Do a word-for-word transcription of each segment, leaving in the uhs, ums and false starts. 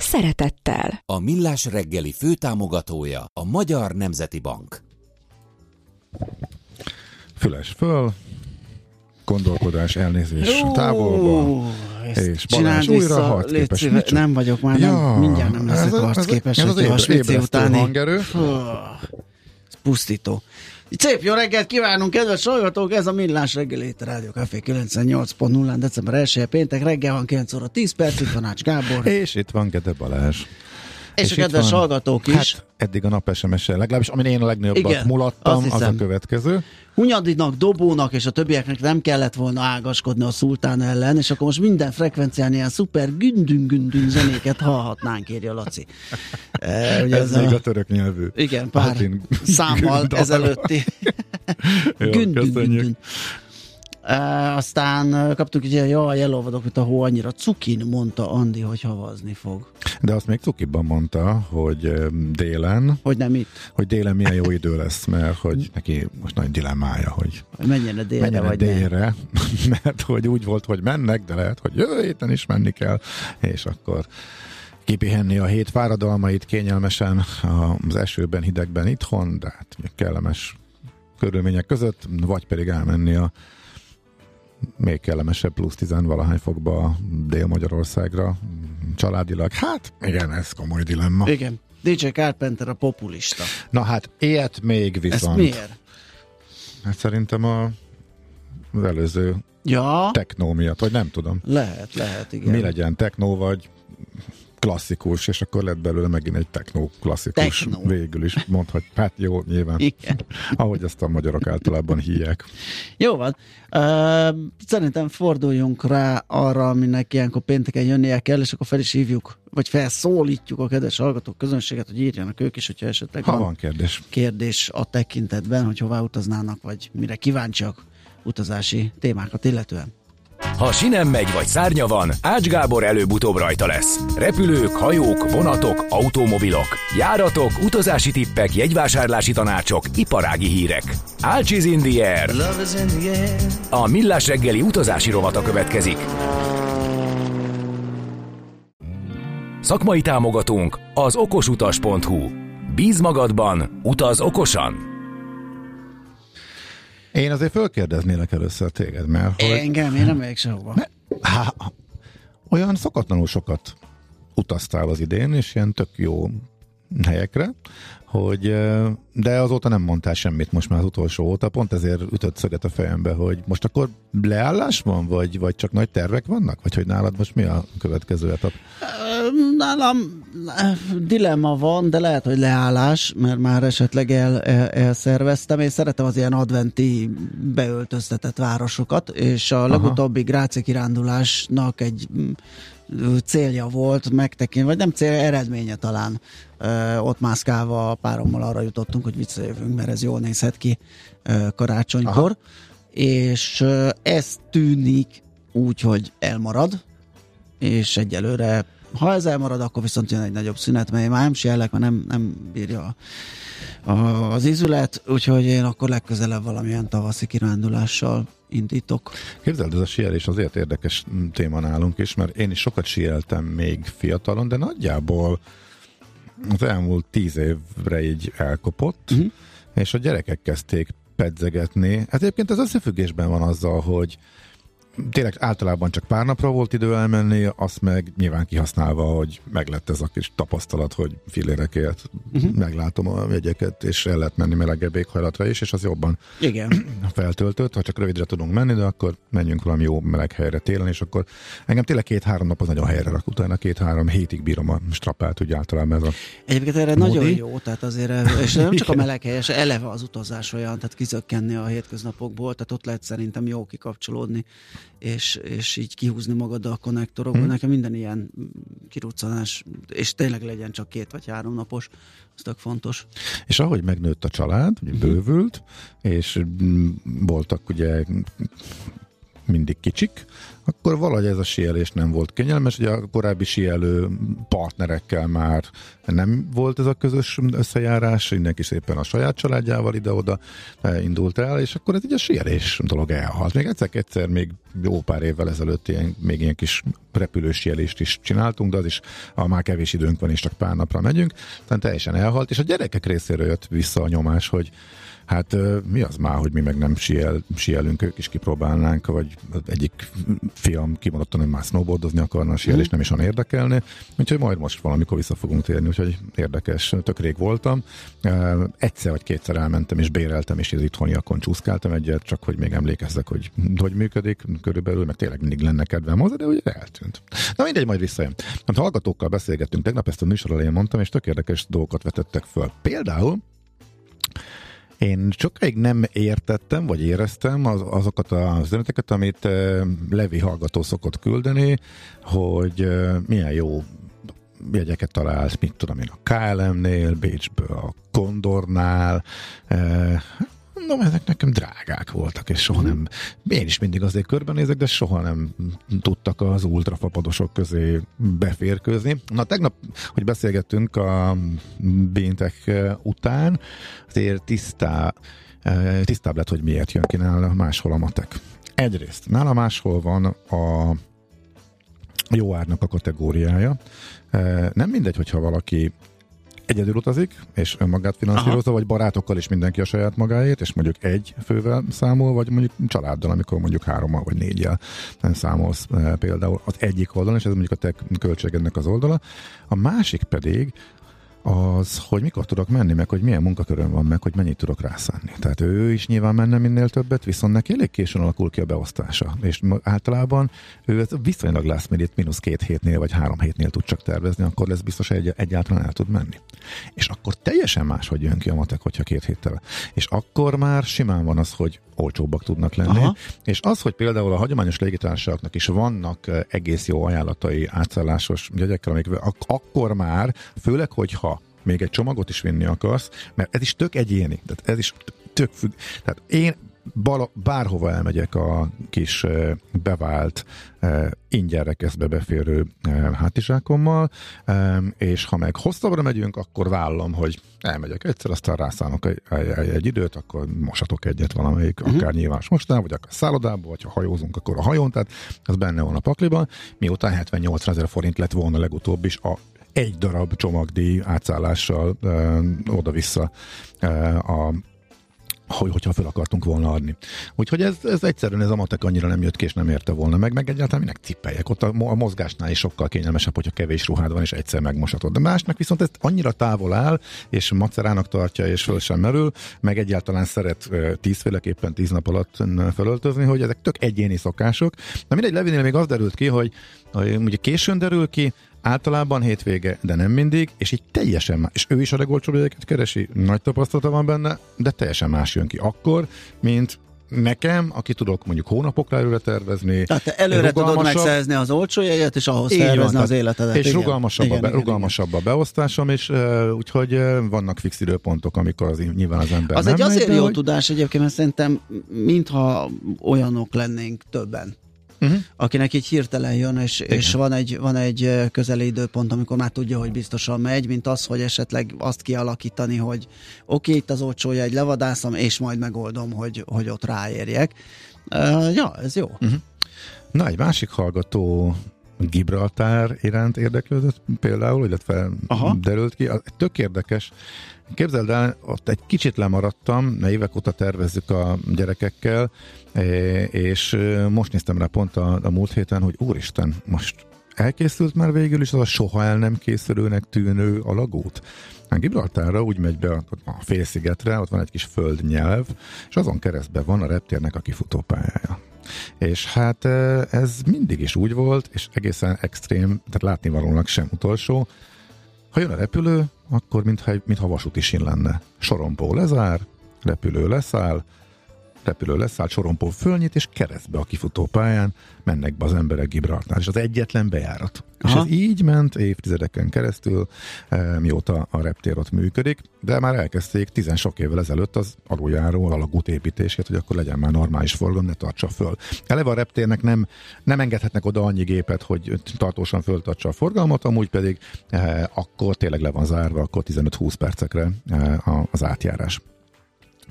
szeretettel. A Millás reggeli főtámogatója a Magyar Nemzeti Bank. Füles föl, gondolkodás, elnézés Jó, távolba, és Balázs újra harcképes. Szíve, nem vagyok már, ja, nem, mindjárt nem leszek harcképes. Ez az, az, az ébresztő hangerő. Pusztító. Szép jó reggelt kívánunk, kedves hallgatók! Ez a Millás reggeli itt a Rádió Kávé kilencvennyolc pont nulla, december elsején péntek reggel van kilenc óra tíz perc, itt van Ács Gábor. És itt van Kete Balázs. És, és a kedves van, hallgatók is. Hát eddig a nap es em es-sel legalábbis, amin én a legnagyobbat mulattam, az a következő. Hunyadinak, Dobónak és a többieknek nem kellett volna ágaskodni a szultán ellen, és akkor most minden frekvencián ilyen szuper gündüng-gündüng zenéket hallhatnánk, írja Laci. E, ugye ez, ez még a, a török nyelvű. Igen, pár Latin számmal gündal. Ezelőtti. Gündüng-gündüng. E, aztán kaptuk egy ilyen, jaj, elolvadok, mint a hó annyira. Cukin, mondta Andi, hogy havazni fog. De azt még cukiban mondta, hogy délen... Hogy nem itt. Hogy délen milyen jó idő lesz, mert hogy neki most nagy dilemmája, hogy... hogy menjen a délre, menjen vagy délre, mert hogy úgy volt, hogy mennek, de lehet, hogy jövő héten is menni kell, és akkor kipihenni a hét fáradalmait kényelmesen az esőben, hidegben itthon, de hát kellemes körülmények között, vagy pedig elmenni a még kellemesebb plusz tizenvalahány fokba Dél-Magyarországra családilag. Hát, igen, ez komoly dilemma. Igen. dé dzsé Carpenter a populista. Na hát, ilyet még viszont. Ez miért? Hát szerintem a, az előző ja. technó miatt, vagy nem tudom. Lehet, lehet, igen. Mi legyen, technó vagy klasszikus, és akkor lett belőle megint egy technó klasszikus. Techno. Végül is mondhatjuk. Hát jó, nyilván. Ahogy ezt a magyarok általában hívják. Jó van. Uh, szerintem forduljunk rá arra, aminek ilyenkor pénteken jönnie kell, és akkor fel is hívjuk, vagy felszólítjuk a kedves hallgatók közönséget, hogy írjanak ők is, hogyha esetleg ha van, van kérdés. kérdés a tekintetben, hogy hová utaznának, vagy mire kíváncsiak utazási témákat illetően. Ha sinem megy vagy szárnya van, Ács Gábor előbb-utóbb rajta lesz. Repülők, hajók, vonatok, automobilok, járatok, utazási tippek, jegyvásárlási tanácsok, iparági hírek. Ács is in the air. A Millás reggeli utazási rovata következik. Szakmai támogatónk az okosutas pont hu. Bíz magadban, utaz okosan! Én azért fölkérdeznélek először téged, mert... Hogy... Engem, én nem megyek sehova. Há, olyan szokatlanul sokat utaztál az idén, és ilyen tök jó helyekre, hogy... De azóta nem mondtál semmit most már az utolsó óta, pont ezért ütött szöget a fejembe, hogy most akkor leállás van, vagy, vagy csak nagy tervek vannak? Vagy hogy nálad most mi a következő etap? Nálam dilemma van, de lehet, hogy leállás, mert már esetleg el, el, elszerveztem. Én szeretem az ilyen adventi beöltöztetett városokat, és a legutóbbi gráci kirándulásnak egy célja volt megtekinteni, vagy nem célja, eredménye talán. Ott mászkálva párommal arra jutottunk, hogy visszajövünk, mert ez jól nézhet ki karácsonykor. Aha. És ez tűnik úgy, hogy elmarad, és egyelőre, ha ez elmarad, akkor viszont jön egy nagyobb szünet, mert én már nem siellek, mert nem, nem bírja a, a, az ízület, úgyhogy én akkor legközelebb valamilyen tavaszi kirándulással indítok. Képzeld, ez a síelés azért érdekes téma nálunk is, mert én is sokat síeltem még fiatalon, de nagyjából az elmúlt tíz évre így elkopott, uh-huh. és a gyerekek kezdték pedzegetni. Hát egyébként ez összefüggésben van azzal, hogy tényleg általában csak pár napra volt idő elmenni, azt meg nyilván kihasználva, hogy meglett ez a kis tapasztalat, hogy fillérekért uh-huh. meglátom a jegyeket, és el lehet menni melegebb éghajlatra is, és az jobban igen. feltöltött. Ha csak rövidre tudunk menni, de akkor menjünk valami jó meleg helyre télen, és akkor engem tényleg két-három nap az nagyon helyre rak, utána két-három hétig bírom a strapát, úgy általában ez a egyébként erre módi. Nagyon jó, tehát azért, és nem csak a meleg helyes, eleve az utazás olyan, tehát kizökkenni a hétköznapokból, tehát ott lehet szerintem jó kikapcsolódni. És, és így kihúzni magad a konnektorokból. Hmm. Nekem minden ilyen kiruccanás, és tényleg legyen csak két vagy három napos, ez tök fontos. És ahogy megnőtt a család, bővült, és voltak ugye mindig kicsik, akkor valahogy ez a síelés nem volt kényelmes, ugye a korábbi síelő partnerekkel már nem volt ez a közös összejárás, mindenki szépen a saját családjával ide-oda indult el, és akkor ez így a síelés dolog elhalt. Még egyszer-egyszer még jó pár évvel ezelőtt ilyen, még ilyen kis repülősíelést is csináltunk, de az is, ha már kevés időnk van és csak pár napra megyünk, tehát teljesen elhalt, és a gyerekek részéről jött vissza a nyomás, hogy hát mi az már, hogy mi meg nem síel, síelünk, ők is kipróbálnánk, vagy egyik fiam kimondottan, hogy már snowboardozni akarna a síelés, mm. nem is olyan érdekelne, úgyhogy majd most valamikor vissza fogunk térni, úgyhogy érdekes, tök rég voltam. Egyszer vagy kétszer elmentem, és béreltem, és az itthoniakon csúszkáltam egyet, csak hogy még emlékezzek, hogy hogy működik körülbelül, meg tényleg mindig lenne kedvem hozzá, de ugye eltűnt. Na mindegy, majd visszajön. Hát hallgatókkal beszélgettünk tegnap, ezt a műsor elején mondtam, és tök érdekes dolgokat vetettek föl. Például én sokáig nem értettem, vagy éreztem az, azokat az üzeneteket, amit uh, Levi hallgató szokott küldeni, hogy uh, milyen jó jegyeket találsz, mit tudom én, a ká el em-nél, Bécsből, a Kondornál, uh, mondom, ezek nekem drágák voltak, és soha nem, én is mindig azért körbenézek, de soha nem tudtak az ultrafapadosok közé beférkőzni. Na, tegnap, hogy beszélgettünk a béntek után, azért tisztá, tisztább lett, hogy miért jön ki nála máshol a matek. Egyrészt, nála máshol van a jó árnak a kategóriája. Nem mindegy, hogyha valaki egyedül utazik, és önmagát finanszírozza, vagy barátokkal is mindenki a saját magáért, és mondjuk egy fővel számol, vagy mondjuk családdal, amikor mondjuk hárommal, vagy négyel számolsz e, például az egyik oldalon, és ez mondjuk a te költségednek az oldala. A másik pedig az, hogy mikor tudok menni, meg hogy milyen munkaköröm van, meg hogy mennyit tudok rászánni. Tehát ő is nyilván menne minél többet, viszont neki elég későn alakul ki a beosztása. És általában ő viszonylag last minute, mínusz két hétnél, vagy három hétnél tud csak tervezni, akkor lesz biztos, hogy egy- egyáltalán el tud menni. És akkor teljesen más, hogy jön ki a matek, hogyha két héttel. És akkor már simán van az, hogy olcsóbbak tudnak lenni. Aha. És az, hogy például a hagyományos légitársaságoknak is vannak egész jó ajánlatai átszállásos jegyekkel, amik ak- akkor már, főleg, hogyha még egy csomagot is vinni akarsz, mert ez is tök egyéni, tehát ez is tök függ. Tehát én bala, bárhova elmegyek a kis bevált, ingyen rekeszbe beférő hátizsákommal, és ha meg hosszabbra megyünk, akkor vállalom, hogy elmegyek egyszer, aztán rászánok egy, egy időt, akkor mosatok egyet valamelyik, uh-huh. akár nyilvános mostán, vagy akár szállodában, vagy ha hajózunk, akkor a hajón, tehát ez benne van a pakliban, miután hetvennyolc ezer forint lett volna legutóbb is a egy darab csomagdíj átszállással ö, oda-vissza, ö, a, hogyha fel akartunk volna adni. Úgyhogy ez, ez egyszerűen ez a matek annyira nem jött ki, és nem érte volna meg, meg egyáltalán minek cippeljek. Ott a, a mozgásnál is sokkal kényelmesebb, hogyha kevés ruhád van, és egyszer megmoshatod. De másnak viszont ez annyira távol áll, és macerának tartja, és föl sem merül, meg egyáltalán szeret tízféleképpen tíz nap alatt felöltözni, hogy ezek tök egyéni szokások. Na mindegy, Levinél még az derült ki, hogy, hogy ugye későn derül ki, általában hétvége, de nem mindig, és így teljesen más. És ő is a legolcsóbb jegyeket keresi, nagy tapasztalata van benne, de teljesen más jön ki akkor, mint nekem, aki tudok mondjuk hónapokra előre tervezni. Tehát te előre tudod megszerezni az olcsó jegyet, és ahhoz így tervezni van, az életedet. És igen, rugalmasabb, igen, a, be, igen, rugalmasabb igen. a beosztásom, és uh, úgyhogy uh, vannak fix időpontok, amikor az, nyilván az ember az nem egy megy, azért jó hogy... tudás egyébként, mert szerintem mintha olyanok lennénk többen. Uh-huh. Akinek így hirtelen jön, és, és van, egy, van egy közeli időpont, amikor már tudja, hogy biztosan megy, mint az, hogy esetleg azt kialakítani, hogy oké, itt az olcsó jegy, levadászom, és majd megoldom, hogy, hogy ott ráérjek. Uh, ja, ez jó. Uh-huh. Na, egy másik hallgató Gibraltár iránt érdeklődött például, illetve Aha. derült ki. Tök érdekes. Képzeld el, ott egy kicsit lemaradtam, mert évek óta tervezzük a gyerekekkel, és most néztem rá pont a, a múlt héten, hogy úristen, most elkészült már végül is az a soha el nem készülőnek tűnő alagút. A Gibraltárra úgy megy be a, a félszigetre, ott van egy kis földnyelv, és azon keresztben van a reptérnek a kifutópályája. És hát ez mindig is úgy volt, és egészen extrém, tehát látnivalónak sem utolsó. Ha jön a repülő, akkor mintha, mintha vasúti sín lenne. Sorompó lezár, repülő leszáll, repülő leszállt, sorompó fölnyit, és keresztbe a kifutópályán mennek be az emberek Gibraltár, és az egyetlen bejárat. Aha. És ez így ment évtizedeken keresztül, e, mióta a reptér ott működik, de már elkezdték tizen sok évvel ezelőtt az aluljáró alagút építését, hogy akkor legyen már normális forgalom, ne tartsa föl. Eleve a reptérnek nem, nem engedhetnek oda annyi gépet, hogy tartósan föltartsa a forgalmat, amúgy pedig e, akkor tényleg le van zárva, akkor tizenöt-húsz percekre e, az átjárás.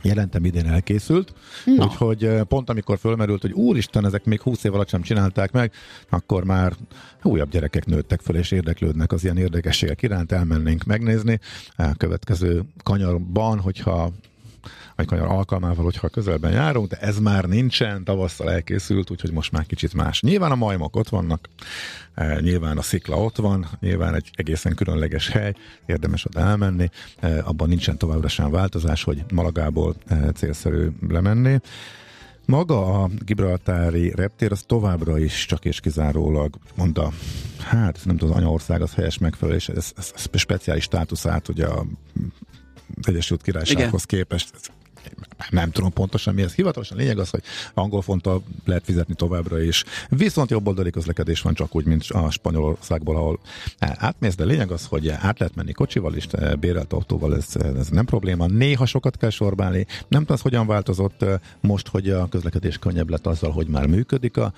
Jelentem idén elkészült, no. úgyhogy pont amikor fölmerült, hogy úristen, ezek még húsz év alatt sem csinálták meg, akkor már újabb gyerekek nőttek föl és érdeklődnek az ilyen érdekességek iránt, elmennénk megnézni a következő kanyarban, hogyha vagy kanyar alkalmával, hogyha közelben járunk, de ez már nincsen, tavasszal elkészült, úgyhogy most már kicsit más. Nyilván a majmok ott vannak, nyilván a szikla ott van, nyilván egy egészen különleges hely, érdemes oda elmenni, abban nincsen továbbra sem változás, hogy Malagából célszerű lemenni. Maga a gibraltári reptér az továbbra is csak és kizárólag, mondta, hát nem tudom, az anyaország az helyes megfelelés, ez, ez, ez speciális státuszát, ugye a Egyesült Királysághoz igen. képest nem tudom pontosan mi ez hivatalosan, lényeg az, hogy angol fonttal lehet fizetni továbbra is, viszont jobb oldali közlekedés van csak úgy, mint a Spanyolországból, ahol átmész, de lényeg az, hogy át lehet menni kocsival is, bérelt autóval, ez, ez nem probléma, néha sokat kell sorbálni, nem tudom, hogyan változott most, hogy a közlekedés könnyebb lett azzal, hogy már működik a,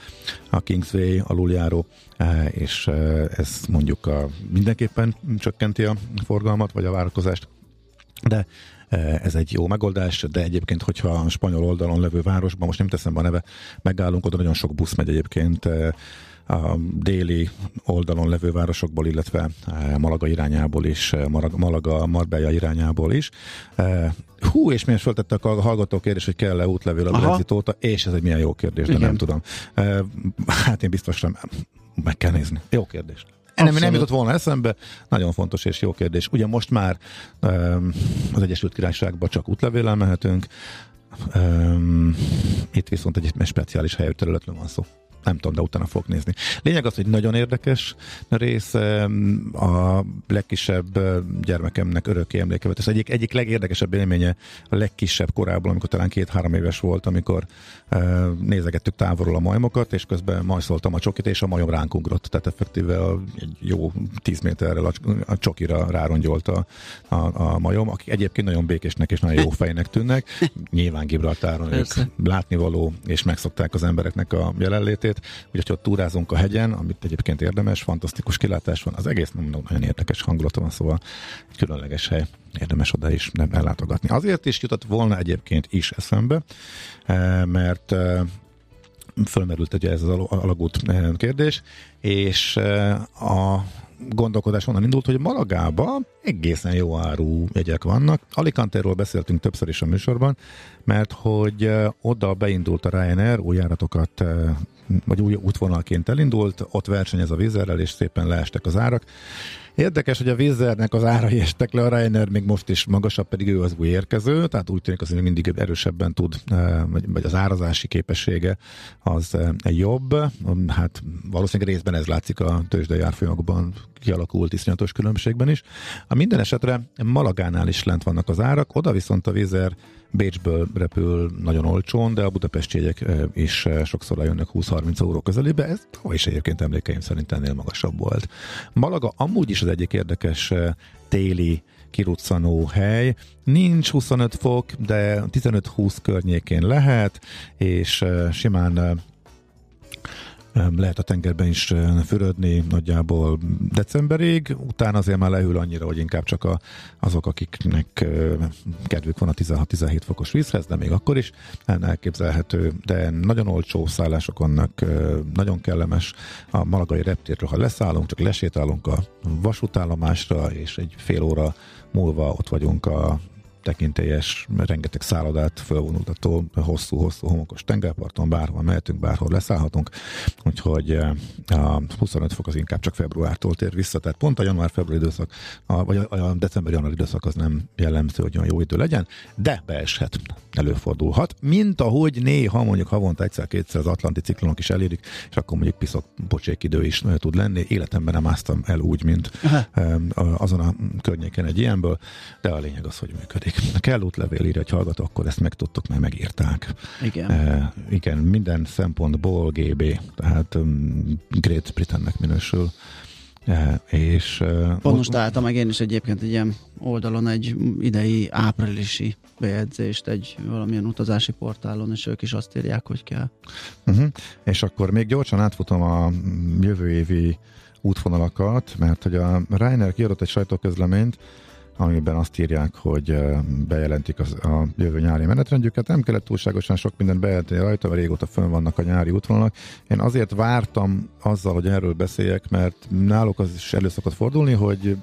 a Kingsway aluljáró, és ez mondjuk a, mindenképpen csökkenti a forgalmat, vagy a várakozást, de ez egy jó megoldás, de egyébként, hogyha a spanyol oldalon levő városban, most nem teszem be a neve, megállunk, oda nagyon sok busz megy egyébként a déli oldalon levő városokból, illetve Malaga irányából is, Malaga, Marbella irányából is. Hú, és miért föltette a hallgató kérdés, hogy kell-e útlevél a Brexit óta, és ez egy milyen jó kérdés, de igen. nem tudom. Hát én biztosan meg kell nézni. Jó kérdés. Nem, nem jutott volna eszembe, nagyon fontos és jó kérdés. Ugye most már um, az Egyesült Királyságba csak útlevéllel mehetünk, um, itt viszont egy speciális helyű területről van szó. Nem tudom, de utána fogok nézni. Lényeg az, hogy nagyon érdekes rész, a legkisebb gyermekemnek örökké emlékevetes. Egyik, egyik legérdekesebb élménye a legkisebb korából, amikor talán két-három éves volt, amikor nézegettük távolról a majmokat, és közben majszoltam a csokit, és a majom ránk ugrott. Tehát effektíve a, egy jó tíz méterrel a csokira rárongyollt a, a, a majom, akik egyébként nagyon békésnek és nagyon jó fejnek tűnnek. Nyilván Gibraltáron ők látnivaló, és megszokták az embereknek a jelenlétét. Úgyhogy ott túrázunk a hegyen, amit egyébként érdemes, fantasztikus kilátás van, az egész nagyon, nagyon érdekes hangulata van, szóval egy különleges hely, érdemes oda is nem ellátogatni. Azért is jutott volna egyébként is eszembe, mert fölmerült ugye ez az alagút kérdés, és a gondolkodás onnan indult, hogy Malagában egészen jó áru jegyek vannak. Alicantéról beszéltünk többször is a műsorban, mert hogy oda beindult a Ryanair, új járatokat vagy új útvonalként elindult, ott versenyez a Wizz Airrel, és szépen leestek az árak. Érdekes, hogy a Wizz Airnek az árai estek le, a Ryanair még most is magasabb, pedig ő az új érkező, tehát úgy tűnik, hogy mindig erősebben tud, vagy az árazási képessége az jobb. Hát valószínűleg részben ez látszik a tőzsdei árfolyamokban kialakult iszonyatos különbségben is. A minden esetre Malagánál is lent vannak az árak, oda viszont a Wizz Air Bécsből repül nagyon olcsón, de a budapesti jegyek is sokszor lejönnek húsz-harminc euró közelébe, ez tavaly is egyébként emlékeim szerint ennél magasabb volt. Malaga amúgy is az egyik érdekes téli kiruccanó hely. Nincs huszonöt fok, de tizenöt-húsz környékén lehet, és simán lehet a tengerben is fürödni nagyjából decemberig, utána azért már lehűl annyira, hogy inkább csak a, azok, akiknek kedvük van a tizenhat-tizenhét fokos vízhez, de még akkor is elképzelhető, de nagyon olcsó szállások vannak, nagyon kellemes. A malagai reptérről, ha leszállunk, csak lesétálunk a vasútállomásra, és egy fél óra múlva ott vagyunk a tekintélyes, rengeteg szállodát fölvonultató, hosszú-hosszú homokos tengerparton, bárhol mehetünk, bárhol leszállhatunk, úgyhogy a huszonöt fok az inkább csak februártól tér vissza, tehát pont a január-február időszak, a, vagy a, a december-január időszak az nem jellemző, hogy olyan jó idő legyen, de beeshet, előfordulhat, mint ahogy néha mondjuk havonta egyszer-kétszer az atlanti ciklonok is elérik, és akkor mondjuk piszok pocsék idő is tud lenni, életemben nem áztam el úgy, mint Aha. azon a környéken egy ilyenből, de a lényeg az, hogy működik. működik. A kell útlevél, írja egy hallgató, akkor ezt megtudtuk, mert megírták. Igen. E, igen, minden szempontból gé bé, tehát um, Great Britainnek minősül. E, és... Pont most álltam meg én is egyébként egy ilyen oldalon egy idei áprilisi bejegyzést egy valamilyen utazási portálon, és ők is azt írják, hogy kell. Uh-huh. És akkor még gyorsan átfutom a jövő évi útvonalakat, mert hogy a Ryanair kiadott egy sajtóközleményt, amiben azt írják, hogy bejelentik az, a jövő nyári menetrendjüket. Nem kellett túlságosan sok mindent bejelenteni rajta, mert régóta fönn vannak a nyári útvonalak. Én azért vártam azzal, hogy erről beszéljek, mert náluk az is elő szokott fordulni, hogy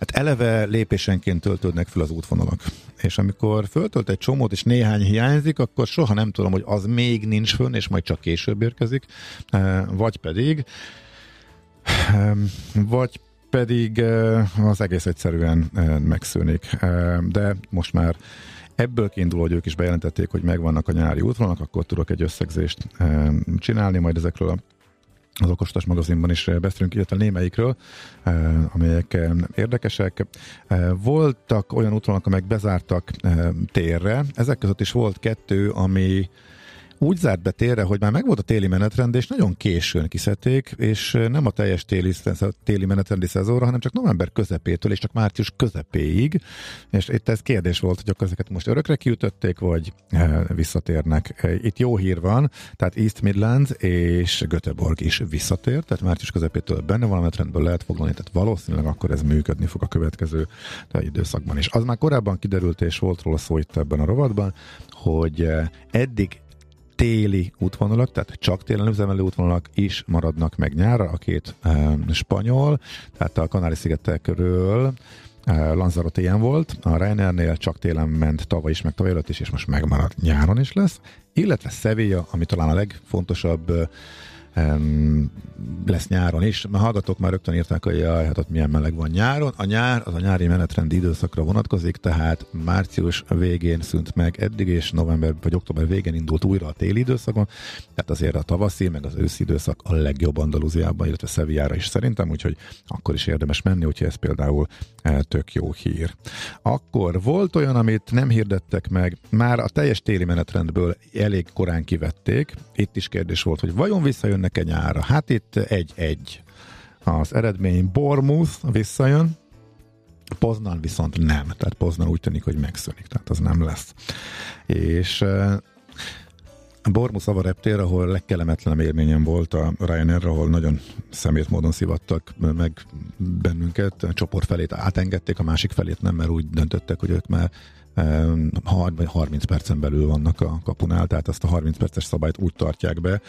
hát eleve lépésenként töltődnek fel az útvonalak. És amikor föltölt egy csomót, és néhány hiányzik, akkor soha nem tudom, hogy az még nincs fönn, és majd csak később érkezik. Vagy pedig vagy pedig az egész egyszerűen megszűnik. De most már ebből kiindul, hogy ők is bejelentették, hogy megvannak a nyári útvonalak, akkor tudok egy összegzést csinálni, majd ezekről az Okosutas magazinban is beszélünk, illetve némelyikről, amelyek érdekesek. Voltak olyan útvonalak, amelyek bezártak térre, ezek között is volt kettő, ami úgy zárt be térre, hogy már megvolt a téli menetrend, és nagyon későn kiszedték, és nem a teljes téli, téli menetrendi szezonra, hanem csak november közepétől, és csak március közepéig. És itt ez kérdés volt, hogy akkor ezeket most örökre kiütötték, vagy visszatérnek. Itt jó hír van, tehát East Midlands és Göteborg is visszatért, tehát március közepétől benne van a menetrendből, lehet foglalni, tehát valószínűleg akkor ez működni fog a következő időszakban is. Az már korábban kiderült, és volt róla szó itt ebben a rovatban, hogy eddig téli útvonalak, tehát csak télen üzemelő útvonalak is maradnak meg nyárra, a két e, spanyol, tehát a Kanári-szigetekről e, Lanzarote ilyen volt, a Ryanairnél csak télen ment tavaly is, meg tavaly előtt is, és most megmarad nyáron is lesz, illetve Sevilla, ami talán a legfontosabb e, lesz nyáron is. Már hallgatók már rögtön írták, hogy jaj, hát ott milyen meleg van nyáron. A nyár az a nyári menetrendi időszakra vonatkozik, tehát március végén szűnt meg eddig, és november vagy október végén indult újra a téli időszakon, tehát azért a tavaszi, meg az őszi időszak a legjobb Andalúziában, illetve Szevillára is szerintem, úgyhogy akkor is érdemes menni, úgyhogy ez például tök jó hír. Akkor volt olyan, amit nem hirdettek meg, már a teljes téli menetrendből elég korán kivették, itt is kérdés volt, hogy vajon visszajön nyára. Hát itt egy-egy az eredmény. Bournemouth visszajön, Poznan viszont nem. Tehát Poznan úgy tűnik, hogy megszűnik. Tehát az nem lesz. És uh, Bournemouth ava reptér, ahol legkelemetlen élményem volt a Ryanair, ahol nagyon szemét módon szivattak meg bennünket. A csoport felét átengedték, a másik felét nem, mert úgy döntöttek, hogy ők már harminc percen belül vannak a kapunál, tehát ezt a harminc perces szabályt úgy tartják be,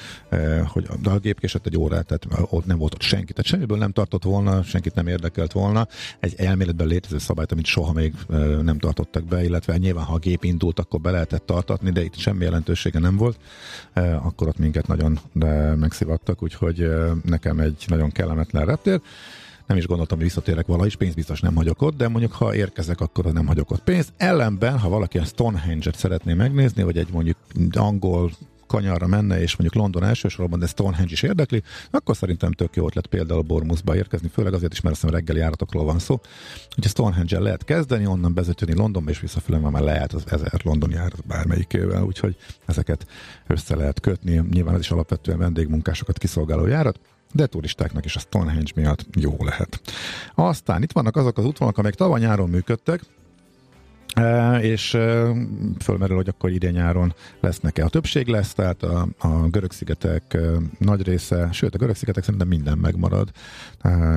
hogy de a gép késett egy órát, tehát ott nem volt ott senki, tehát semmiből nem tartott volna, senkit nem érdekelt volna, egy elméletben létező szabályt, amit soha még nem tartottak be, illetve nyilván ha a gép indult, akkor be lehetett tartatni, de itt semmi jelentősége nem volt, akkor ott minket nagyon megszivattak, úgyhogy nekem egy nagyon kellemetlen reptér. Nem is gondoltam, hogy visszatérek valahogy, és pénzt biztos nem hagyok ott, de mondjuk, ha érkezek, akkor nem hagyok ott pénzt. Ellenben, ha valaki a Stonehenge-et szeretné megnézni, vagy egy mondjuk angol kanyarra menne, és mondjuk London elsősorban, de Stonehenge is érdekli, akkor szerintem tök jó ötlet például Bournemouthba érkezni, főleg azért is, mert azt hiszem reggeli járatokról van szó. Ugye Stonehenge-en lehet kezdeni, onnan vezetni Londonba, és visszafele már lehet az ezer londoni járat bármelyikével, úgyhogy ezeket össze lehet kötni. Nyilván ez is alapvetően vendégmunkásokat kiszolgáló járat, de turistáknak is a Stonehenge miatt jó lehet. Aztán itt vannak azok az útvonalak, amelyek tavaly nyáron működtek, és fölmerül, hogy akkor idén nyáron lesznek-e. A többség lesz, tehát a, a Görög-szigetek nagy része, sőt a Görög-szigetek szerintem minden megmarad.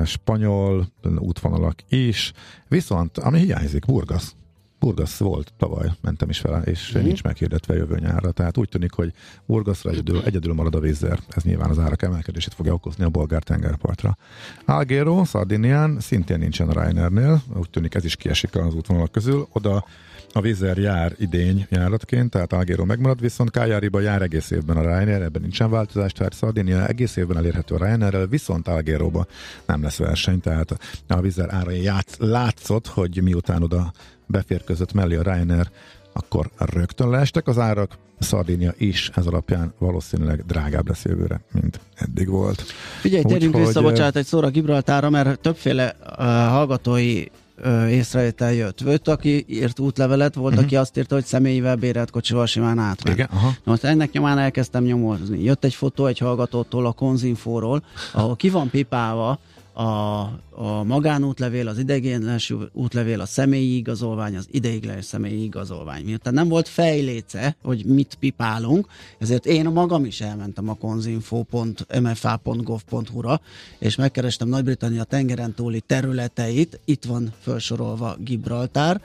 Spanyol útvonalak is, viszont ami hiányzik, Burgas. Burgas volt tavaly, mentem is vele, és mm. nincs meghirdetve jövő nyárra. Tehát úgy tűnik, hogy Burgasra egyedül, egyedül marad a Wizz Air. Ez nyilván az árak emelkedését fogja okozni a bolgár tengerpartra. Alghero, Szardinián szintén nincsen a Ryanairnél, úgy tűnik ez is kiesik az útvonalak közül. Oda a Wizz Air jár idény járatként, tehát Alghero megmarad, viszont Cagliariba jár egész évben a Ryanair, ebben nincsen változás, tehát Szardinia egész évben elérhető a Ryanairrel, viszont Algheroba nem lesz verseny, tehát a Wizz Air árai játsz, látszott, hogy miután oda beférközött mellé a Ryanair, akkor rögtön leestek az árak. Szardinia is ez alapján valószínűleg drágább lesz jövőre, mint eddig volt. Figyelj, térjünk vissza, bocsánat, egy szóra Gibraltárra, mert többféle uh, hallgatói észrevétel jött. Volt, aki írt útlevelet, volt, uh-huh. aki azt írta, hogy személyivel bérelt kocsival simán átment. Most ennek nyomán elkezdtem nyomozni. Jött egy fotó egy hallgatótól a Konzinfóról, ahol ki van pipálva a, a magánútlevél, az ideiglenes útlevél, a személyi igazolvány, az ideiglenes személyi igazolvány. Miután nem volt fejléce, hogy mit pipálunk, ezért én magam is elmentem a konzinfo pont em ef á pont gov pont hu-ra, és megkerestem Nagy-Britannia tengeren túli területeit, itt van felsorolva Gibraltár,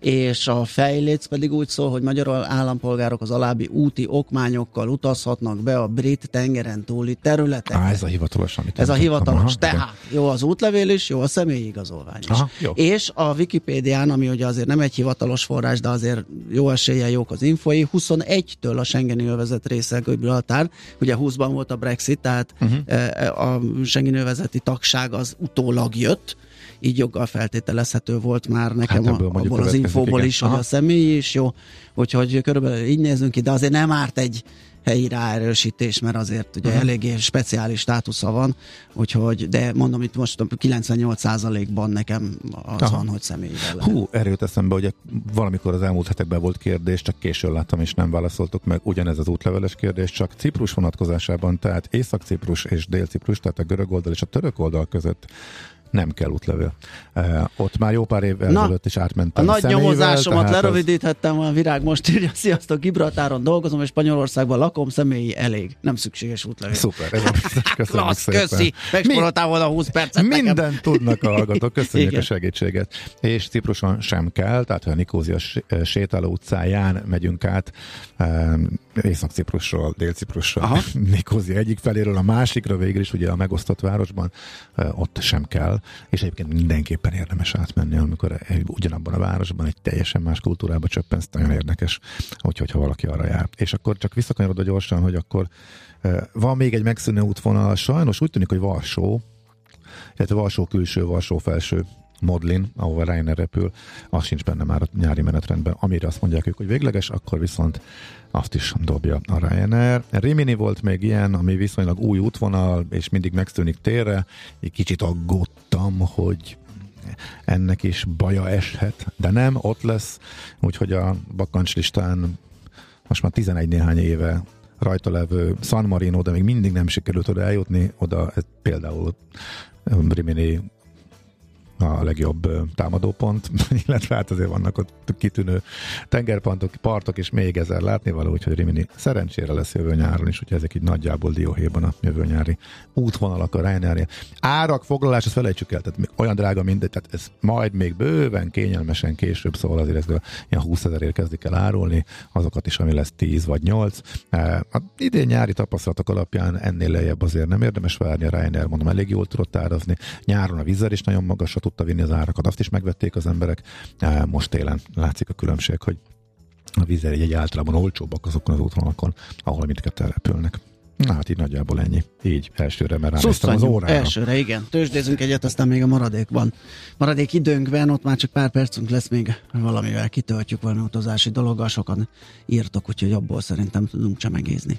és a fejléc pedig úgy szól, hogy magyar állampolgárok az alábbi úti okmányokkal utazhatnak be a brit tengeren túli területekre. Á, ez a hivatalos, amit Ez a hivatalos. Aha, tehát igen. Jó az útlevél is, jó a személyi igazolvány is. Aha, és a Wikipédián, ami ugye azért nem egy hivatalos forrás, de azért jó eséllyel jók az infói, huszonegytől a Schengeni övezet része Gibraltár, ugye húszban volt a Brexit, tehát uh-huh. a Schengeni övezeti tagság az utólag jött, így joggal feltételezhető volt már nekem hát a, abból az infóból igen. is, aha. hogy a személy is jó, úgyhogy körülbelül így nézünk ki, de azért nem árt egy helyi ráerősítés, mert azért ugye uh-huh. eléggé speciális státusza van, úgyhogy, de mondom, itt most kilencvennyolc százalékban nekem az aha. van, hogy személyben. Hú, erőt eszembe, hogy valamikor az elmúlt hetekben volt kérdés, csak későn láttam, és nem válaszoltuk meg, ugyanez az útleveles kérdés, csak Ciprus vonatkozásában, tehát Észak-Ciprus és Dél-Ciprus, tehát a görög oldal és a török oldal között nem kell útlevél. Uh, ott már jó pár évvel ezelőtt is átmentem. A nagy nyomozásomat lerövidíthettem, a Virág most írja, sziasztok, Gibraltáron dolgozom, és Spanyolországban lakom, személyi elég. Nem szükséges útlevél. Szuper, ez köszönöm szépen. Köszi, megsporoltál volna húsz percet nekem. Mindent tudnak a hallgatók, köszönjük a segítséget. És Cipruson sem kell, tehát ha a Nikózia sétáló utcáján megyünk át, um, Észak-Ciprusról, Dél-Ciprusról, aha. Nikózia egyik feléről a másikra, végül is ugye a megosztott városban, uh, ott sem kell. És egyébként mindenképpen érdemes átmenni, amikor ugyanabban a városban egy teljesen más kultúrába csöppensz, nagyon érdekes, úgyhogy ha valaki arra jár. És akkor csak visszakanyarodva gyorsan, hogy akkor van még egy megszűnő útvonal, sajnos úgy tűnik, hogy Varsó, illetve Varsó külső, Varsó felső, Modlin, ahol Ryanair repül, az sincs benne már a nyári menetrendben, amire azt mondják ők, hogy végleges, akkor viszont azt is dobja a Ryanair. Rimini volt még ilyen, ami viszonylag új útvonal, és mindig megszűnik térre. Egy kicsit aggódtam, hogy ennek is baja eshet, de nem, ott lesz, úgyhogy a bakancslistán most már tizenegy néhány éve rajta levő San Marino, de még mindig nem sikerült oda eljutni, oda például Rimini a legjobb támadópont, illetve hát azért vannak ott kitűnő tengerpartok, partok, és még ezer látnivaló, úgyhogy Rimini szerencsére lesz jövő nyáron is, úgyhogy ezek így nagyjából dióhéjban a jövő nyári útvonalak a Ryanair. Árak, foglalás, ezt felejtsük el, tehát olyan drága mindegy, tehát ez majd még bőven, kényelmesen később, szóval azért ezt ilyen húszezerért kezdik el árulni, azokat is, ami lesz tíz vagy nyolc. A idén nyári tapasztalatok alapján ennél lejjebb azért nem érdemes várni, a Ryanair, mondom, elég jól tudott árazni. Nyáron a Wizz Air is nagyon magasat tudta vinni az árakat, azt is megvették az emberek. Most télen látszik a különbség, hogy a Wizz Air egy általában olcsóbbak azokon az útvonalakon, ahol mindketten repülnek. Na hát így nagyjából ennyi. Így elsőre, mert ránéztem az órára. Elsőre, igen. Tőzsdézünk egyet, aztán még a maradékban. Maradék időnkben, ott már csak pár percünk lesz még, valamivel kitöltjük, valami utazási dologgal, sokan írtok, úgyhogy abból szerintem tudunk csemegézni.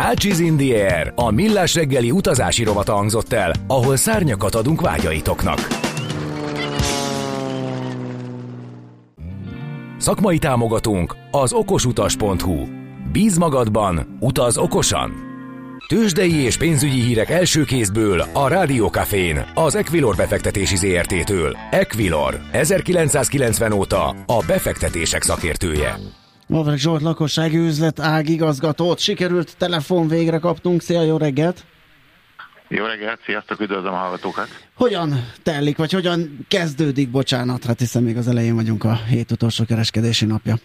Ács is in the Air, a millás reggeli utazási rovata hangzott el, ahol szárnyakat adunk vágyaitoknak. Szakmai támogatónk az okosutas pont hu. Bíz magadban, utaz okosan! Tőzsdei és pénzügyi hírek első kézből a Rádió Cafén, az Equilor befektetési zé er té-től. Equilor, ezerkilencszázkilencven óta a befektetések szakértője. Vavrek Zsolt lakossági üzletág igazgatót sikerült, telefon végre kaptunk. Szia, jó reggelt! Jó reggelt, sziasztok, üdvözlöm a hallgatókat! Hogyan telik, vagy hogyan kezdődik, bocsánat, hát hiszen még az elején vagyunk a hét utolsó kereskedési napja.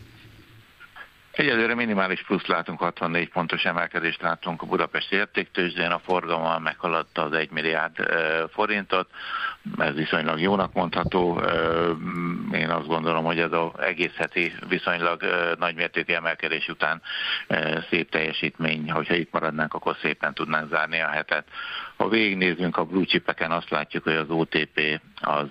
Egyelőre minimális plusz látunk, hatvannégy pontos emelkedést látunk a budapesti értéktőzsdén, a forgalommal meghaladta az egy milliárd forintot, ez viszonylag jónak mondható, én azt gondolom, hogy ez az egész heti viszonylag nagymértékű emelkedés után szép teljesítmény, hogyha itt maradnánk, akkor szépen tudnánk zárni a hetet. Ha végignézünk a blue chipeken, azt látjuk, hogy az o té pé az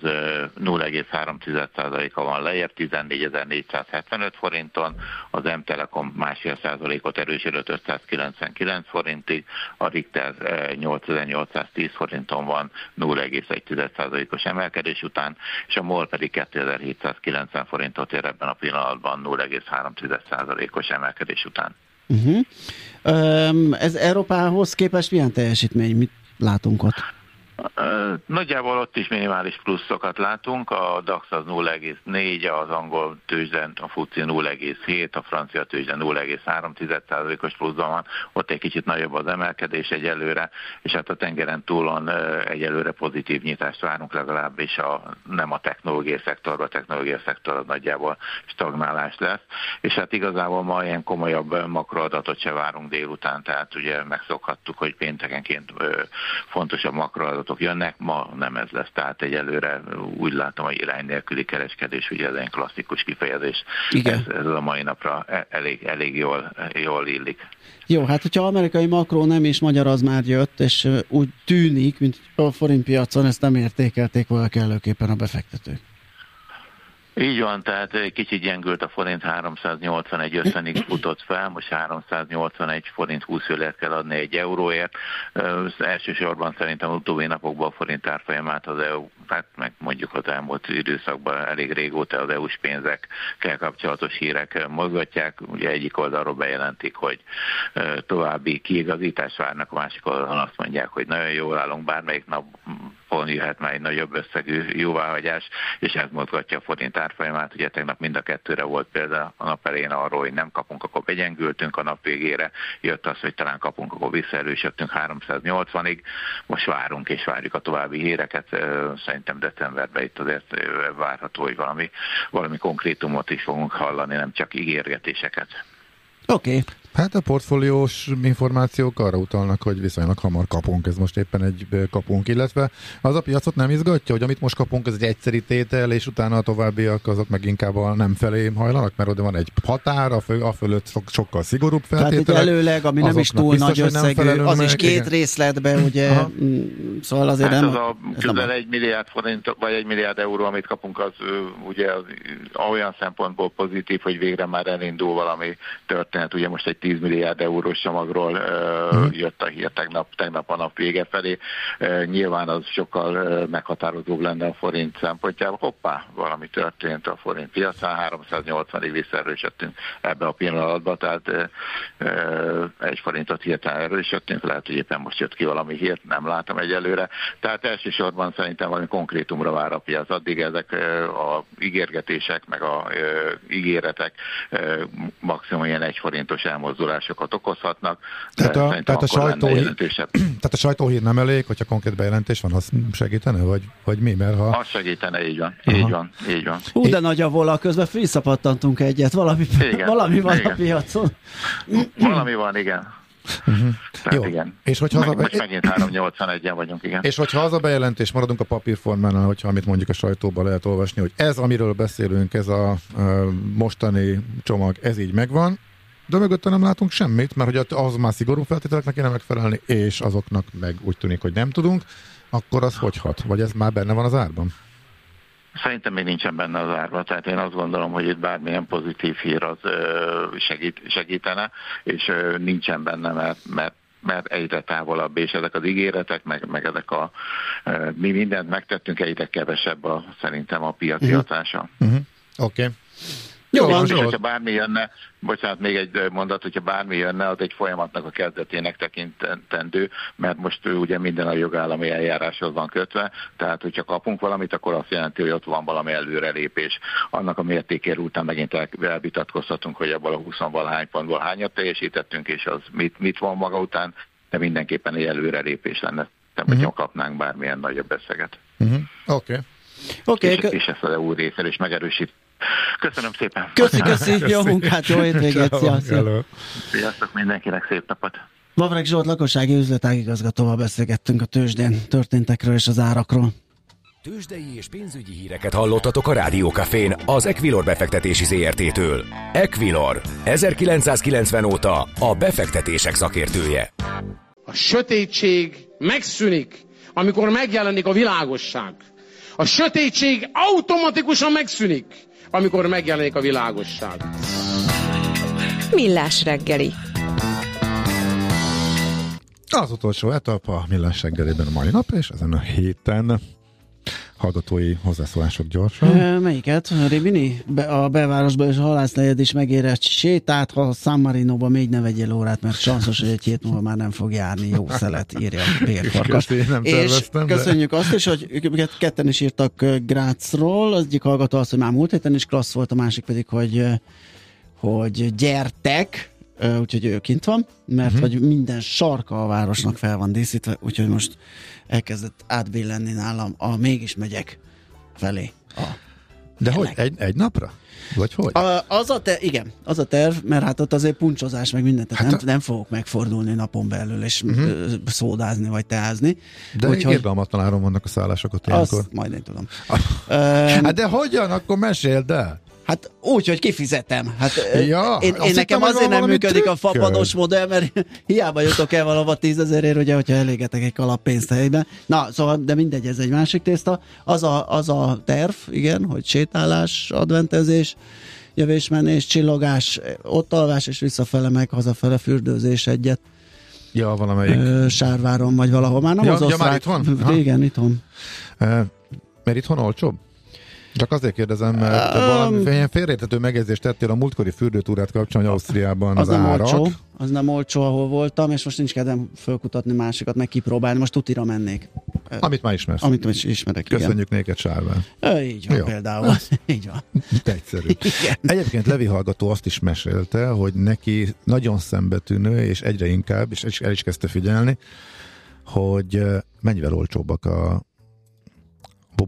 nulla egész három tized százaléka van lejjebb, tizennégyezer-négyszázhetvenöt forinton, az M-Telekom másfél százalékot erősödött ötszázkilencvenkilenc forintig, a Richter nyolcezer-nyolcszáztíz forinton van nulla egész egy tized százalékos emelkedés után, és a MOL pedig kétezer-hétszázkilencven forintot ér ebben a pillanatban nulla egész három tized százalékos emelkedés után. Uh-huh. Um, ez Európához képest milyen teljesítmény? Mit látunk ott? Nagyjából ott is minimális pluszokat látunk, a DAX az nulla egész négy, az angol tőzsden, a FUCI nulla egész hét, a francia tőzsden nulla egész három tized százalékos pluszban van, ott egy kicsit nagyobb az emelkedés egyelőre, és hát a tengeren túlon egyelőre pozitív nyitást várunk, legalábbis a, nem a technológiai szektorban, a technológiai szektor nagyjából stagnálás lesz, és hát igazából ma ilyen komolyabb makroadatot se várunk délután, tehát ugye megszokhattuk, hogy péntekenként fontosabb makroadatot jönnek, ma nem ez lesz, tehát egyelőre úgy látom, hogy irány nélküli kereskedés, ugye ez egy klasszikus kifejezés, ez, ez a mai napra elég, elég jól, jól illik. Jó, hát hogyha amerikai makró nem is magyar, az már jött, és úgy tűnik, mint a forintpiacon ezt nem értékelték volna kellőképpen a befektetők. Így van, tehát egy kicsit gyengült a forint, háromszáznyolcvanegy ötvenig futott fel, most háromszáznyolcvanegy forint húsz fillért kell adni egy euróért. Elsősorban szerintem utóbbi napokban a forint árfolyamát az é u, hát meg mondjuk az elmúlt időszakban elég régóta az é u-s pénzekkel kapcsolatos hírek mozgatják. Ugye egyik oldalról bejelentik, hogy további kiigazítást várnak, a másik oldalon azt mondják, hogy nagyon jól állunk, bármelyik napon jöhet már egy nagyobb összegű jóváhagyás, és ez mozgatja a forint árfolyamát. Ugye tegnap mind a kettőre volt példa a nap elején arról, hogy nem kapunk, akkor begyengültünk, a nap végére jött az, hogy talán kapunk, akkor visszaerősödtünk háromszáznyolcvanig, most várunk és várjuk a további híreket, szerintem decemberben itt azért várható, hogy valami, valami konkrétumot is fogunk hallani, nem csak ígérgetéseket. Oké. Okay. Hát a portfóliós információk arra utalnak, hogy viszonylag hamar kapunk, ez most éppen egy kapunk, illetve az a piacot nem izgatja, hogy amit most kapunk, ez egy egyszeri tétel, és utána a továbbiak azok meg inkább a nem felé hajlanak, mert oda van egy határ, a, föl, a fölött sokkal szigorúbb feltételek. Tehát itt előleg, ami nem is túl biztos, nagy összegű, az meg, is két igen. részletben, ugye, Aha. szóval azért hát nem... Hát az a közel egy milliárd forint, vagy egy milliárd euró, amit kapunk, az ugye az, olyan szempontból pozitív, hogy végre már elindul valami történet, ugye most egy tíz milliárd eurós csomagról uh, jött a hír tegnap, tegnap a nap vége felé. Uh, nyilván az sokkal uh, meghatározóbb lenne a forint szempontjából. Hoppá, valami történt a forint piacán, háromszáznyolcvanig visszaerősödtünk ebbe a pillanatba, tehát uh, uh, egy forintot hirtelen erősödtünk, lehet, hogy éppen most jött ki valami hírt, nem látom egyelőre. Tehát elsősorban szerintem valami konkrétumra vár a piac. Addig ezek uh, a ígérgetések, meg a uh, ígéretek uh, maximum ilyen egy forintos elmozdulásokat okozhatnak. Tehát a, tehát a, sajtóhír, tehát a sajtóhír nem elég, hogyha konkrét bejelentés van, az segítene, vagy, vagy mi? Mert ha... Az segítene, így van. Így van, így van. Hú, de é... nagy a vola, közben visszapattantunk egyet. Valami, igen, valami van igen. a piacon. Valami van, igen. Uh-huh. Jó. Igen. És hogyha meg, az a... Most megint háromszáznyolcvanegyen vagyunk, igen. És hogyha az a bejelentés, maradunk a papírformánál, hogyha amit mondjuk a sajtóban lehet olvasni, hogy ez, amiről beszélünk, ez a, a mostani csomag, ez így megvan, de mögötte nem látunk semmit, mert hogy az már szigorú feltételeknek kéne megfelelni, és azoknak meg úgy tűnik, hogy nem tudunk, akkor az hogy hat? Vagy ez már benne van az árban? Szerintem még nincsen benne az árba, tehát én azt gondolom, hogy itt bármilyen pozitív hír az segít, segítene, és nincsen benne, mert, mert mert egyre távolabb, és ezek az ígéretek, meg, meg ezek a... Mi mindent megtettünk, egyre kevesebb a, szerintem a piaci uh-huh. hatása. Uh-huh. Oké. Okay. Jó, és az, hogyha bármi jönne, bocsánat, még egy mondat, hogyha bármi jönne, az egy folyamatnak a kezdetének tekintendő, mert most ugye minden a jogállami eljáráshoz van kötve, tehát hogyha kapunk valamit, akkor azt jelenti, hogy ott van valami előrelépés. Annak a mértékéről után megint elvitatkozhatunk, hogy abban a huszonvalahány pontból hányat teljesítettünk, és az mit, mit van maga után, de mindenképpen egy előrelépés lenne, tehát uh-huh. hogyha kapnánk bármilyen nagyobb összeget. Uh-huh. Oké. Okay. És, okay. és ezt az é u részéről is megerősít. Köszönöm szépen! Köszi, köszi, köszi. Jó munkát, jó hétvégét, sziasztok! Sziasztok mindenkinek, szép napot! Vavrek Zsolt lakossági üzletágigazgatóval beszélgettünk a tőzsdén történtekről és az árakról. Tőzsdei és pénzügyi híreket hallottatok a Rádió Cafén az Equilor befektetési zé er té-től. Equilor, ezerkilencszázkilencven óta a befektetések szakértője. A sötétség megszűnik, amikor megjelenik a világosság. A sötétség automatikusan megszűnik, amikor megjelenik a világosság. Millás reggeli. Az utolsó etap a Millás reggelében a mai nap, és ezen a héten hallgatói hozzászólások gyorsan. E, melyiket? Rimini? Be, a belvárosban és a halásznegyed is megér egy sétát, ha San Marinoba még ne vegyél órát, mert sanszos, hogy egy hét múlva már nem fog járni jó szelet, írja a Bélfarkas. És köszönjük de... azt is, hogy ketten is írtak Grazról, az egyik hallgató azt, hogy már múlt héten is klassz volt, a másik pedig, hogy, hogy gyertek, úgyhogy ő kint van, mert uh-huh. hogy minden sarka a városnak fel van díszítve, úgyhogy most elkezdett átbillenni nálam a mégis megyek felé. A De ennek. Hogy? Egy, egy napra? Vagy hogy? A, az a te, igen, az a terv, mert hát ott azért puncsozás, meg mindent, hát nem, a... nem fogok megfordulni napon belül, és uh-huh. szódázni, vagy teázni. De úgyhogy... irgalmatlanáron vannak a szállásokat ilyenkor. Azt majd én tudom. A... um... hát de hogyan? Akkor meséld el! Hát úgy, hogy kifizetem. Hát, ja, én, én nekem azért nem működik trükköl. A fapados modell, mert hiába jutok el valahova tízezerért, ugye, hogyha elégetek egy kalappénzt helyben. Na, szóval, de mindegy, ez egy másik tészta. Az a, az a terv, igen, hogy sétálás, adventezés, jövésmenés, csillogás, ott alvás, és visszafele meg, hazafele fürdőzés egyet. Ja, valamelyik. Ö, Sárváron, vagy valahol. Már nem ja, az ja, osztrák. Már itt van? Ha? Igen, itthon. E, mert itthon olcsóbb? Csak azért kérdezem, mert um, valami félreérthető megjegyzést tettél a múltkori fürdőtúrát kapcsán, Ausztriában az, az nem árak. Olcsó, az nem olcsó, ahol voltam, és most nincs kedvem fölkutatni másikat, meg kipróbálni, most tutira mennék. Amit már ismersz. Amit is ismerek, köszönjük igen. Néked, Sárván. Így van, jó. Például. Így van. Egyszerű. Igen. Egyébként Levi hallgató azt is mesélte, hogy neki nagyon szembetűnő, és egyre inkább, és el is kezdte figyelni, hogy mennyivel olcsóbbak a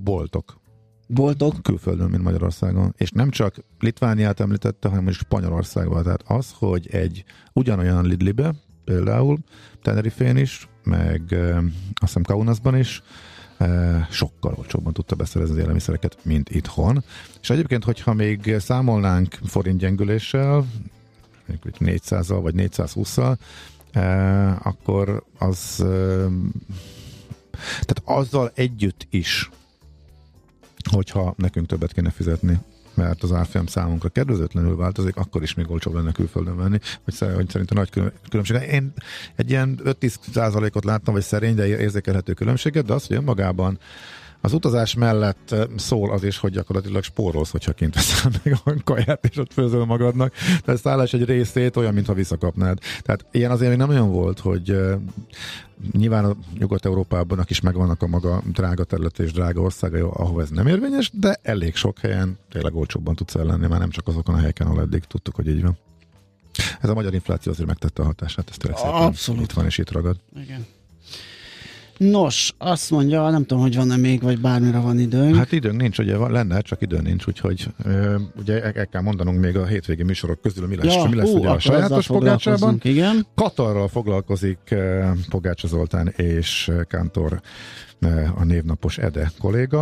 boltok. Boltok? Külföldön, mint Magyarországon. És nem csak Litvániát említette, hanem is Spanyolországban. Tehát az, hogy egy ugyanolyan Lidlibe, például Tenerifén is, meg e, azt hiszem Kaunasban is, e, sokkal olcsóbban tudta beszerezni az élelmiszereket, mint itthon. És egyébként, hogyha még számolnánk forint gyengüléssel, négyszázzal vagy négyszázhússzal, e, akkor az e, tehát azzal együtt is, hogyha nekünk többet kéne fizetni, mert az árfolyam számunkra kedvezőtlenül változik, akkor is még olcsóbb lenne külföldön venni, hogy szerintem nagy különbség. Én egy ilyen öt-tíz százalékot láttam, vagy szerény, de érzékelhető különbséget, de az, hogy önmagában az utazás mellett szól az is, hogy gyakorlatilag spórolsz, hogyha kint veszel meg a kaját, és ott főzöl magadnak, de a szállás egy részét olyan, mintha visszakapnád. Tehát ilyen azért még nem olyan volt, hogy nyilván a Nyugat-Európában is megvannak a maga drága terület és drága országai, ahova ez nem érvényes, de elég sok helyen tényleg olcsóbban tudsz ellenni, már nem csak azokon a helyeken, ahol eddig tudtuk, hogy így van. Ez a magyar infláció azért megtette a hatását, ez tényleg szépen abszolút. Itt van és itt ragad. Igen. Nos, azt mondja, nem tudom, hogy van-e még, vagy bármire van időnk. Hát időnk nincs, ugye van, lenne, csak idő nincs, úgyhogy ö, ugye el, el kell mondanunk még a hétvégi műsorok közül, mi lesz, ja, mi lesz ú, ugye a sajátos Pogácsában. Igen. Katarral foglalkozik eh, Pogácsa Zoltán és Kántor eh, a névnapos Ede kolléga.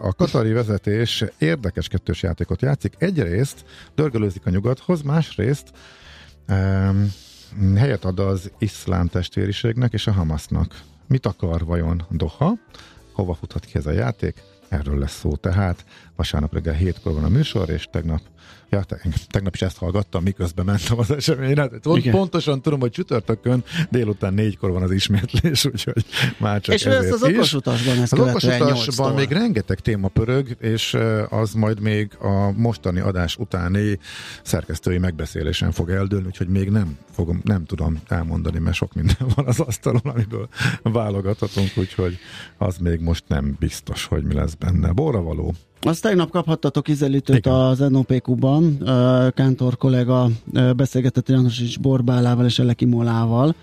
A katari vezetés érdekes kettős játékot játszik. Egyrészt dörgölőzik a nyugathoz, másrészt eh, helyet ad az iszlám testvériségnek és a Hamasznak. Mit akar vajon Doha? Hova futhat ki ez a játék? Erről lesz szó tehát. Vasárnap reggel hétkor van a műsor, és tegnap, ja, te, tegnap is ezt hallgattam, miközben mentem az eseményre. Ott pontosan tudom, hogy csütörtökön délután négykor van az ismétlés, úgyhogy már csak és ezért is. És az okosutasban ezt követően nyolctól. Az okosutasban még rengeteg téma pörög, és az majd még a mostani adás utáni szerkesztői megbeszélésen fog eldőlni, úgyhogy még nem, fogom, nem tudom elmondani, mert sok minden van az asztalon, amiből válogathatunk, úgyhogy az még most nem biztos, hogy mi lesz benne. Borravaló. Azt tegnap kaphattatok ízelítőt. Igen. Az en o pé kú-ban. Kántor kollega beszélgetett Janosics Borbálával és Eleki Molával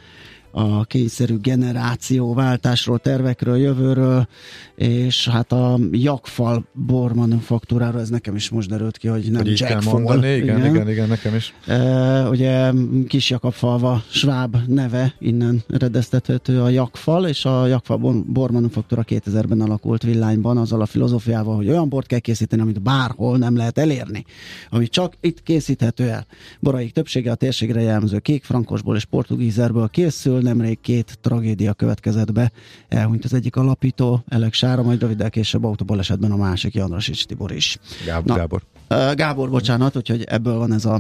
a kényszerű generációváltásról, tervekről, jövőről, és hát a Jakfal bormanufaktúrára, ez nekem is most derült ki, hogy nem Jackfal. Igen, igen, igen, igen, nekem is. E, ugye Kis Jakabfalva sváb neve, innen redeztethető a Jakfal, és a Jakfal bormanufaktúra kétezerben alakult villányban, azzal a filozófiával, hogy olyan bort kell készíteni, amit bárhol nem lehet elérni, ami csak itt készíthető el. Boraik többsége a térségre jellemző kék frankosból és portugízerből készül, nemrég két tragédia következett be. Elhunyt az egyik alapító, Elek Sára, majd röviddel később autóbalesetben a másik, Jandrasics Tibor is. Gábor. Na, Gábor. Gábor, bocsánat, úgyhogy ebből van ez a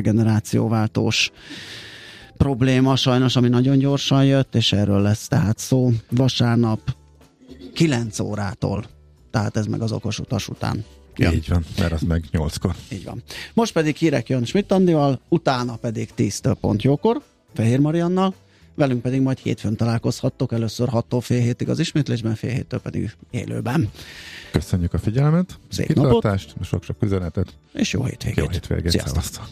generációváltós probléma sajnos, ami nagyon gyorsan jött, és erről lesz tehát szó vasárnap kilenc órától. Tehát ez meg az okos utas után. Ja. Így van, mert az meg nyolckor. Így van. Most pedig hírek jön Schmidt Andival, utána pedig tíztől pont jókor, Fehér Mariannal, velünk pedig majd hétfőn találkozhattok, először hattól fél hétig az ismétlésben, fél héttől pedig élőben. Köszönjük a figyelmet, szép kitartást, sok-sok üzenetet, és jó hétvégét. Jó hétvégét, szevasztok!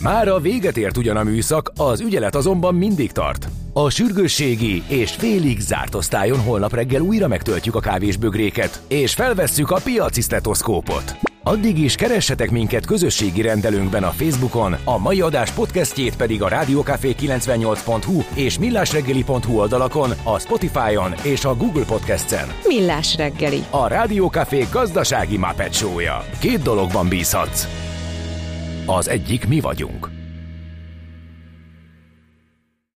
Már a véget ért ugyan a műszak, az ügyelet azonban mindig tart. A sürgősségi és félig zárt osztályon holnap reggel újra megtöltjük a kávésbögréket, és felvesszük a piaci sztetoszkópot. Addig is keressetek minket közösségi rendelőnkben a Facebookon, a mai adás podcastjét pedig a rádiókávé kilencvennyolc pont hu és millásreggeli pont hu oldalakon, a Spotify-on és a Google Podcast-en. Millás reggeli. A rádiókávé gazdasági mápet show-ja. Két dologban bízhatsz. Az egyik mi vagyunk.